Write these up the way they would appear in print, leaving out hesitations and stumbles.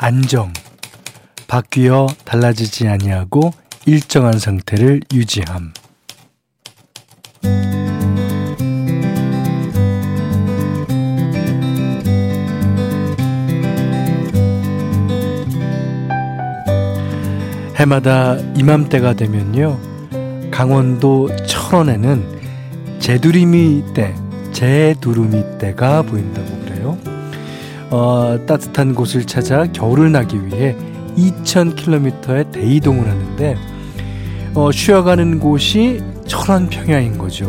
안정, 바뀌어 달라지지 아니하고 일정한 상태를 유지함. 해마다 이맘때가 되면요, 강원도 철원에는 제두루미 떼가 보인다고 그래요. 따뜻한 곳을 찾아 겨울을 나기 위해 2000km의 대이동을 하는데 쉬어가는 곳이 철원 평야인 거죠.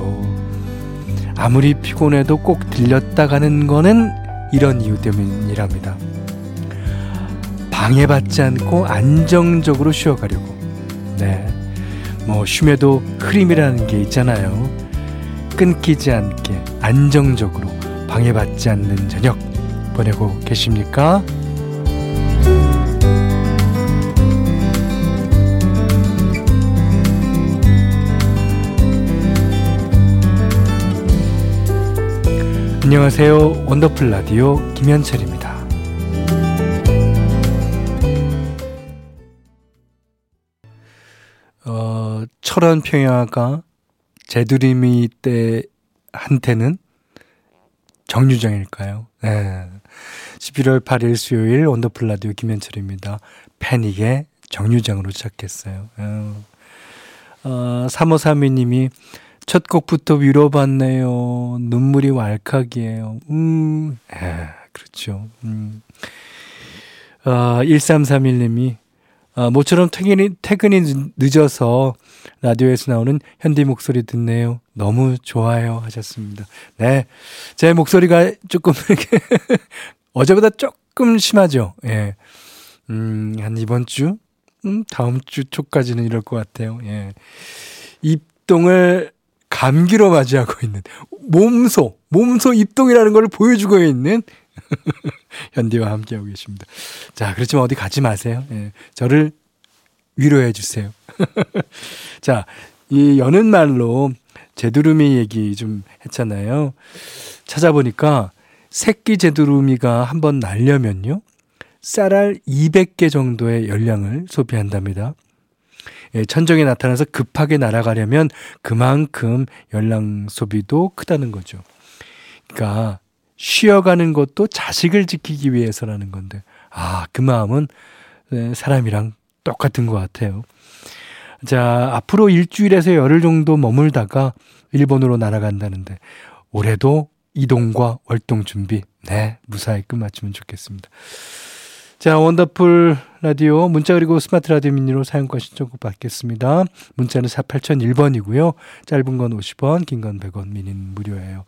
아무리 피곤해도 꼭 들렸다 가는 거는 이런 이유 때문이랍니다. 방해받지 않고 안정적으로 쉬어가려고. 네, 뭐 쉼에도 흐림이라는 게 있잖아요. 끊기지 않게 안정적으로 방해받지 않는 저녁 보내고 계십니까? 안녕하세요. 원더풀 라디오 김현철입니다. 철원 평야가 제두루미 떼한테는 정류장일까요? 네. 11월 8일 수요일 원더풀 라디오 김현철입니다. 패닉의 정류장으로 시작했어요. 3532님이 첫 곡부터 위로받네요. 눈물이 왈칵이에요. 그렇죠. 1331님이 모처럼 퇴근이 늦어서 라디오에서 나오는 현디 목소리 듣네요. 너무 좋아요 하셨습니다. 네, 제 목소리가 조금 이렇게 어제보다 조금 심하죠. 예, 한 이번 주, 다음 주 초까지는 이럴 것 같아요. 예, 입동을 감기로 맞이하고 있는 몸소 입동이라는 걸 보여주고 있는 현디와 함께하고 계십니다. 자, 그렇지만 어디 가지 마세요. 예, 저를 위로해 주세요. 자, 이 여는 말로 제두루미 얘기 좀 했잖아요. 찾아보니까 새끼 제두루미가 한번 날려면요, 쌀알 200개 정도의 열량을 소비한답니다. 예, 천정에 나타나서 급하게 날아가려면 그만큼 열량 소비도 크다는 거죠. 그러니까 쉬어가는 것도 자식을 지키기 위해서라는 건데, 그 마음은 사람이랑 똑같은 것 같아요. 자, 앞으로 일주일에서 열흘 정도 머물다가 일본으로 날아간다는데, 올해도 이동과 월동 준비, 네, 무사히 끝마치면 좋겠습니다. 자, 원더풀 라디오 문자 그리고 스마트 라디오 미니로 사용과 신청곡 받겠습니다. 문자는 48001번이고요. 짧은 건 50원, 긴 건 100원, 미니는 무료예요.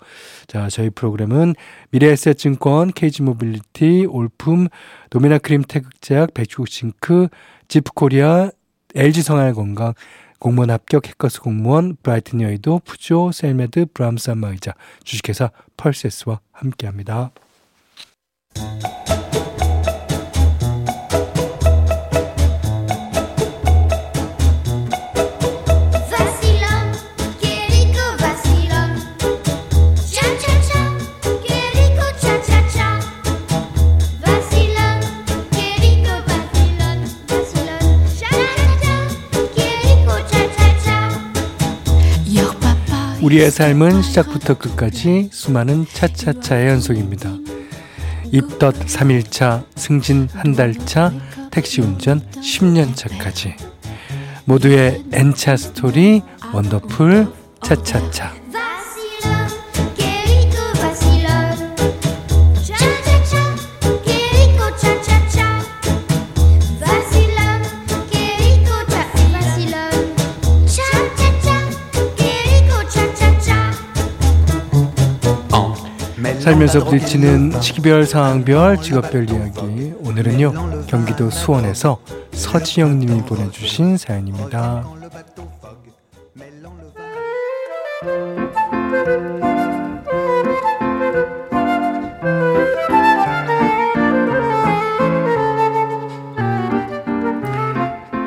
자, 저희 프로그램은 미래에셋 증권, 케이지 모빌리티, 올품, 노미나 크림 태극제약, 백주국 싱크, 지프 코리아, LG 성활 건강, 공무원 합격, 해커스 공무원, 브라이튼 여의도, 푸조, 셀메드, 브람스 아마이자, 주식회사 펄세스와 함께합니다. 우리의 삶은 시작부터 끝까지 수많은 차차차의 연속입니다. 입덧 3일차, 승진 한 달차, 택시운전 10년차까지 모두의 N차 스토리, 원더풀 차차차. 살면서 부딪히는 시기별, 상황별, 직업별 이야기. 오늘은요, 경기도 수원에서 서지영님이 보내주신 사연입니다.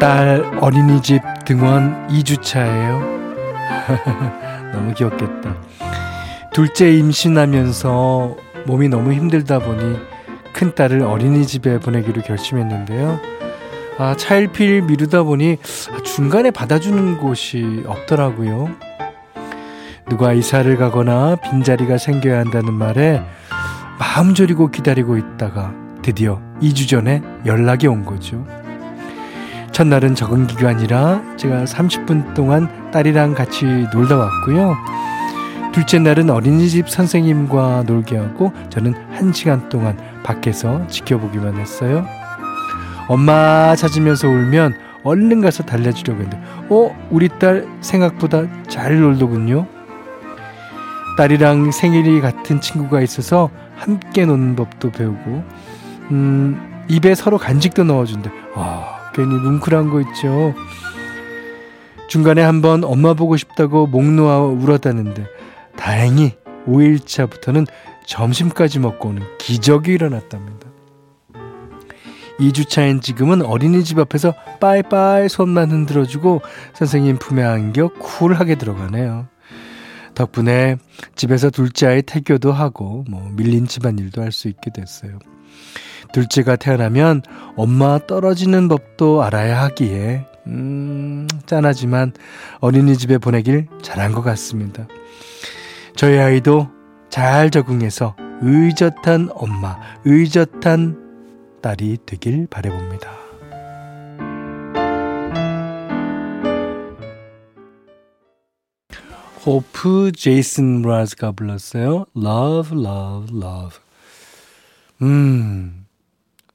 딸 어린이집 등원 2주차예요. 너무 귀엽겠다. 둘째 임신하면서 몸이 너무 힘들다 보니 큰딸을 어린이집에 보내기로 결심했는데요. 차일피일 미루다 보니 중간에 받아주는 곳이 없더라고요. 누가 이사를 가거나 빈자리가 생겨야 한다는 말에 마음 졸이고 기다리고 있다가 드디어 2주 전에 연락이 온 거죠. 첫날은 적응 기간이라 제가 30분 동안 딸이랑 같이 놀다 왔고요. 둘째 날은 어린이집 선생님과 놀게 하고 저는 1시간 동안 밖에서 지켜보기만 했어요. 엄마 찾으면서 울면 얼른 가서 달래주려고 했는데 우리 딸 생각보다 잘 놀더군요. 딸이랑 생일이 같은 친구가 있어서 함께 노는 법도 배우고 입에 서로 간식도 넣어준대. 괜히 뭉클한 거 있죠. 중간에 한번 엄마 보고 싶다고 목 놓아 울었다는데 다행히 5일차부터는 점심까지 먹고 오는 기적이 일어났답니다. 2주차인 지금은 어린이집 앞에서 빠이빠이 손만 흔들어주고 선생님 품에 안겨 쿨하게 들어가네요. 덕분에 집에서 둘째 아이 태교도 하고 밀린 집안일도 할 수 있게 됐어요. 둘째가 태어나면 엄마 떨어지는 법도 알아야 하기에 짠하지만 어린이집에 보내길 잘한 것 같습니다. 저희 아이도 잘 적응해서 의젓한 엄마, 의젓한 딸이 되길 바라봅니다. 호프 제이슨 브라즈가 불렀어요. Love, love, love.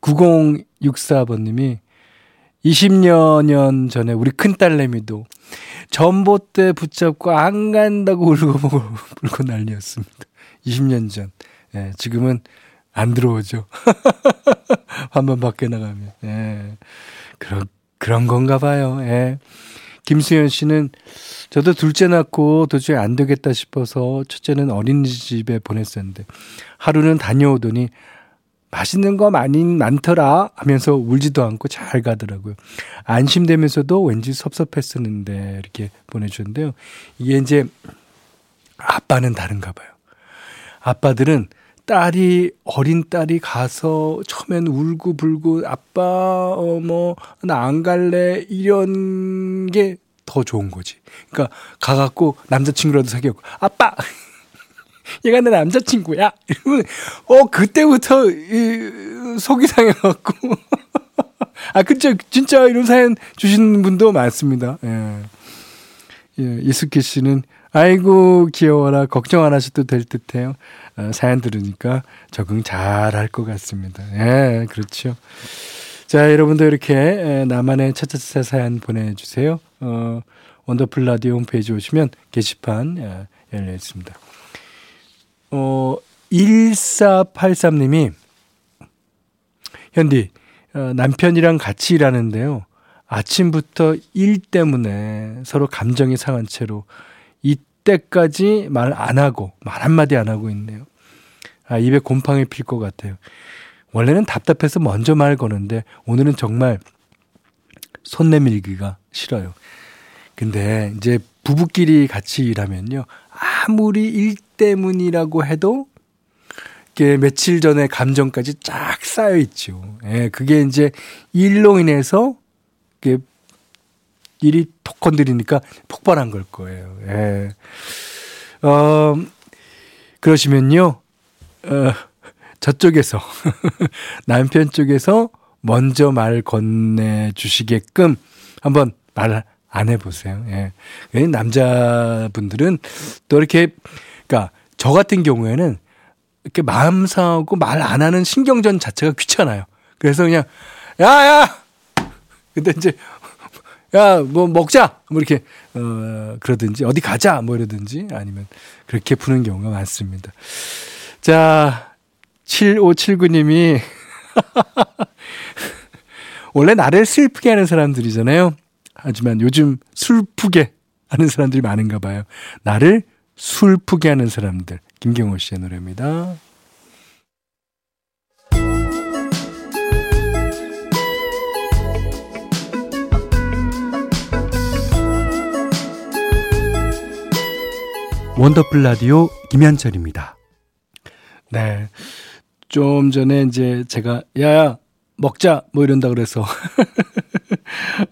9064번님이 20년 전에 우리 큰딸내미도 전봇대 붙잡고 안 간다고 울고 난리였습니다. 20년 전. 예, 지금은 안 들어오죠. 한번 밖에 나가면. 예. 그런 건가 봐요. 예. 김수현 씨는 저도 둘째 낳고 도저히 안 되겠다 싶어서 첫째는 어린이집에 보냈었는데 하루는 다녀오더니 맛있는 거 많더라 하면서 울지도 않고 잘 가더라고요. 안심되면서도 왠지 섭섭했었는데 이렇게 보내주는데요. 이게 이제 아빠는 다른가 봐요. 아빠들은 어린 딸이 가서 처음엔 울고 불고 아빠 나 안 갈래 이런 게 더 좋은 거지. 그러니까 가갖고 남자친구라도 사귀었고 아빠! 얘가 내 남자친구야. 이러면, 그때부터, 속이 상해갖고. 그쵸, 진짜 이런 사연 주시는 분도 많습니다. 예. 예, 이숙희 씨는, 아이고, 귀여워라. 걱정 안 하셔도 될 듯해요. 사연 들으니까 적응 잘 할 것 같습니다. 예, 그렇죠. 자, 여러분도 이렇게 나만의 차차차 사연 보내주세요. 원더풀 라디오 홈페이지 오시면 게시판 열려 있습니다. 1483님이 현디 남편이랑 같이 일하는데요. 아침부터 일 때문에 서로 감정이 상한 채로 이때까지 말 안 하고 말 한마디 안 하고 있네요. 입에 곰팡이 필 것 같아요. 원래는 답답해서 먼저 말 거는데 오늘은 정말 손 내밀기가 싫어요. 근데 이제 부부끼리 같이 일하면요. 아무리 일 때문이라고 해도 이게 며칠 전에 감정까지 쫙 쌓여 있죠. 예, 그게 이제 일로 인해서 이게 일이 톡 건드리니까 폭발한 걸 거예요. 예. 그러시면요, 저쪽에서 남편 쪽에서 먼저 말 건네주시게끔 한번 말 안 해보세요. 예. 남자분들은 또 이렇게 그러니까 저 같은 경우에는 이렇게 마음 상하고 말 안 하는 신경전 자체가 귀찮아요. 그래서 그냥 야야. 근데 이제 야 뭐 먹자 뭐 이렇게 그러든지 어디 가자 뭐 이러든지 아니면 그렇게 푸는 경우가 많습니다. 자 7579님이 원래 나를 슬프게 하는 사람들이잖아요. 하지만 요즘 슬프게 하는 사람들이 많은가 봐요. 나를 슬프게 하는 사람들. 김경호 씨의 노래입니다. 원더풀 라디오 김현철입니다. 네. 좀 전에 이제 제가 야야 먹자 뭐 이런다 그래서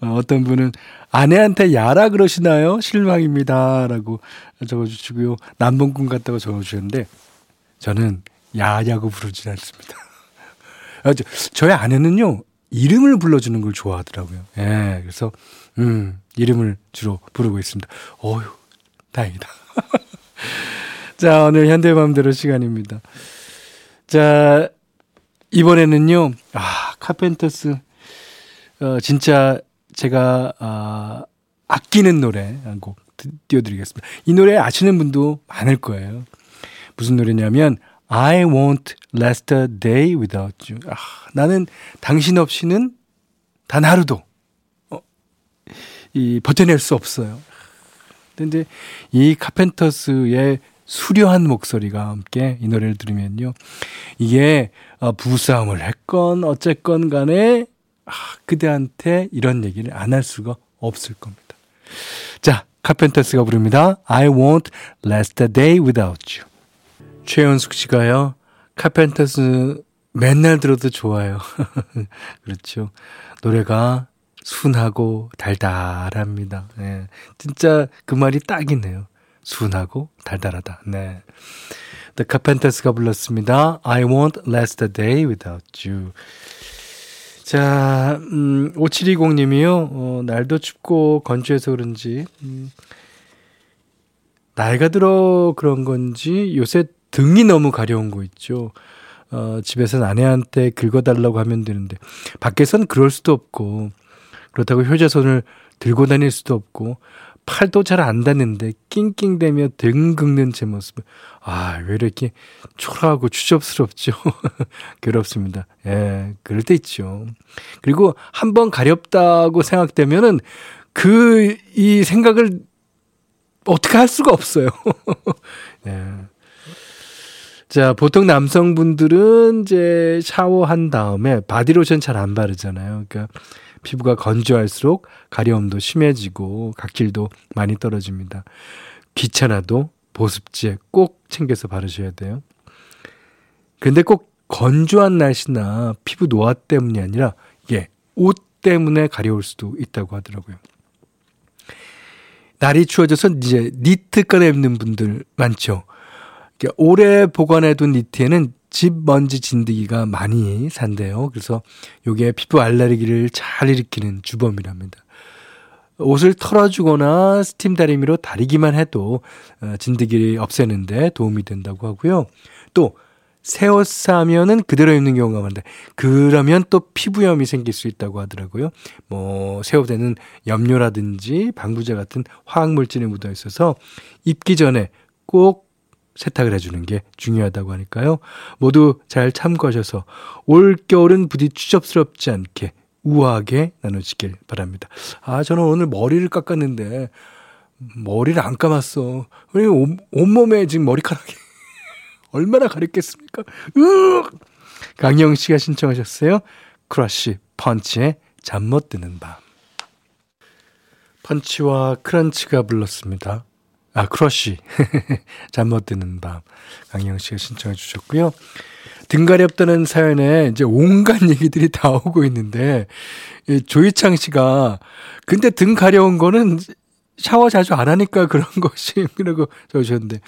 어떤 분은 아내한테 야라 그러시나요? 실망입니다라고 적어주시고요. 남봉꾼 같다고 적어주셨는데 저는 야야고 부르지 않습니다. 저의 아내는요 이름을 불러주는 걸 좋아하더라고요. 예, 그래서 이름을 주로 부르고 있습니다. 어휴 다행이다. 자, 오늘 현대 맘대로 시간입니다. 자, 이번에는요 카펜터스 진짜 제가 아끼는 노래 한 곡 띄워드리겠습니다. 이 노래 아시는 분도 많을 거예요. 무슨 노래냐면 I won't last a day without you. 나는 당신 없이는 단 하루도 버텨낼 수 없어요. 그런데 이 카펜터스의 수려한 목소리가 함께 이 노래를 들으면요, 이게 부싸움을 했건 어쨌건 간에 그대한테 이런 얘기를 안 할 수가 없을 겁니다. 자, 카펜터스가 부릅니다. I won't last a day without you. 최연숙 씨가요, 카펜터스 맨날 들어도 좋아요. 그렇죠. 노래가 순하고 달달합니다. 네. 진짜 그 말이 딱이네요. 순하고 달달하다. 네. The Carpenters가 불렀습니다. I won't last a day without you. 자, 5720님이요. 날도 춥고 건조해서 그런지, 나이가 들어 그런 건지 요새 등이 너무 가려운 거 있죠. 집에서는 아내한테 긁어달라고 하면 되는데 밖에선 그럴 수도 없고, 그렇다고 효자손을 들고 다닐 수도 없고, 팔도 잘 안 닿는데 낑낑대며 등 긁는 제 모습, 왜 이렇게 초라하고 추접스럽죠. 괴롭습니다. 예, 그럴 때 있죠. 그리고 한번 가렵다고 생각되면은 이 생각을 어떻게 할 수가 없어요. 예. 자, 보통 남성분들은 이제 샤워한 다음에 바디로션 잘 안 바르잖아요. 그러니까 피부가 건조할수록 가려움도 심해지고 각질도 많이 떨어집니다. 귀찮아도 보습제 꼭 챙겨서 바르셔야 돼요. 그런데 꼭 건조한 날씨나 피부 노화 때문이 아니라 옷 때문에 가려울 수도 있다고 하더라고요. 날이 추워져서 이제 니트 꺼내 입는 분들 많죠. 오래 보관해둔 니트에는 집 먼지 진드기가 많이 산대요. 그래서 이게 피부 알레르기를 잘 일으키는 주범이랍니다. 옷을 털어주거나 스팀 다리미로 다리기만 해도 진드기를 없애는데 도움이 된다고 하고요. 또 새 옷 사면은 그대로 입는 경우가 많은데 그러면 또 피부염이 생길 수 있다고 하더라고요. 새 옷에는 염료라든지 방부제 같은 화학물질이 묻어 있어서 입기 전에 꼭 세탁을 해주는 게 중요하다고 하니까요. 모두 잘 참고하셔서 올겨울은 부디 추접스럽지 않게 우아하게 나누시길 바랍니다. 저는 오늘 머리를 깎았는데 머리를 안 감았어. 온몸에 지금 머리카락이 얼마나 가렵겠습니까? 강영 씨가 신청하셨어요. 크러쉬 펀치의 잠 못 드는 밤. 펀치와 크런치가 불렀습니다. 크러쉬 잠 못 드는 밤. 강영 씨가 신청해 주셨고요. 등 가렵다는 사연에 이제 온갖 얘기들이 다 오고 있는데, 조희창 씨가 근데 등 가려운 거는 샤워 자주 안 하니까 그런 것이라고 적으셨는데,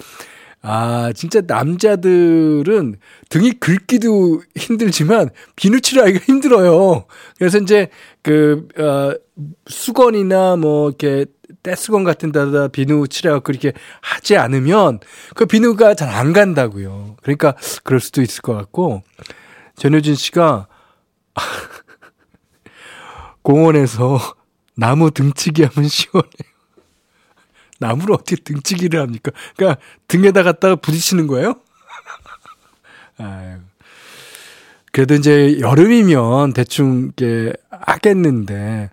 진짜 남자들은 등이 긁기도 힘들지만 비누칠을 하기가 힘들어요. 그래서 이제 수건이나 이렇게 떼수건 같은 데다 비누 칠해갖고 이렇게 하지 않으면 그 비누가 잘 안 간다고요. 그러니까 그럴 수도 있을 것 같고, 전효진 씨가 공원에서 나무 등치기 하면 시원해요. 나무를 어떻게 등치기를 합니까? 그러니까 등에다 갖다가 부딪히는 거예요? 그래도 이제 여름이면 대충 이렇게 하겠는데,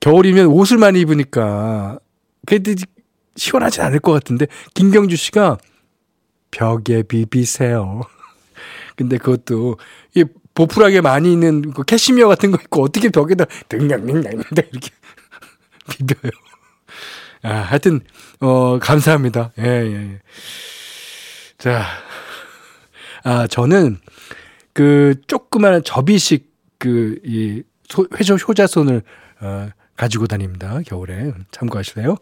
겨울이면 옷을 많이 입으니까 그래도 시원하지 않을 것 같은데, 김경주 씨가 벽에 비비세요. 근데 그것도 보풀하게 많이 있는 그 캐시미어 같은 거 있고 어떻게 벽에다 등량등량 이렇게 비벼요. 하여튼 감사합니다. 예. 자, 저는 그 조그마한 접이식 그 이 회전 효자손을 가지고 다닙니다. 겨울에 참고하실래요?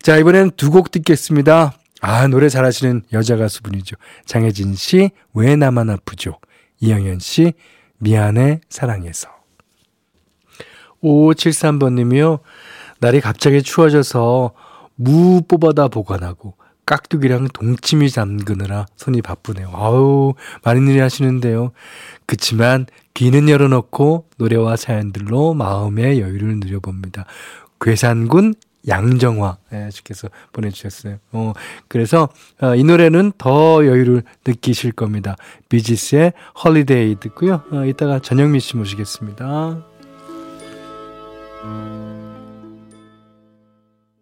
자, 이번엔 두 곡 듣겠습니다. 아, 노래 잘하시는 여자 가수분이죠. 장혜진 씨 왜 나만 아프죠? 이영현 씨 미안해 사랑해서. 5573번님이요. 날이 갑자기 추워져서 무 뽑아다 보관하고 깍두기랑 동치미 담그느라 손이 바쁘네요. 아우, 많은 일이 하시는데요. 그치만 귀는 열어놓고 노래와 사연들로 마음의 여유를 누려봅니다. 괴산군 양정화 씨께서 보내주셨어요. 그래서 이 노래는 더 여유를 느끼실 겁니다. 비지스의 홀리데이 듣고요. 이따가 전영미 씨 모시겠습니다.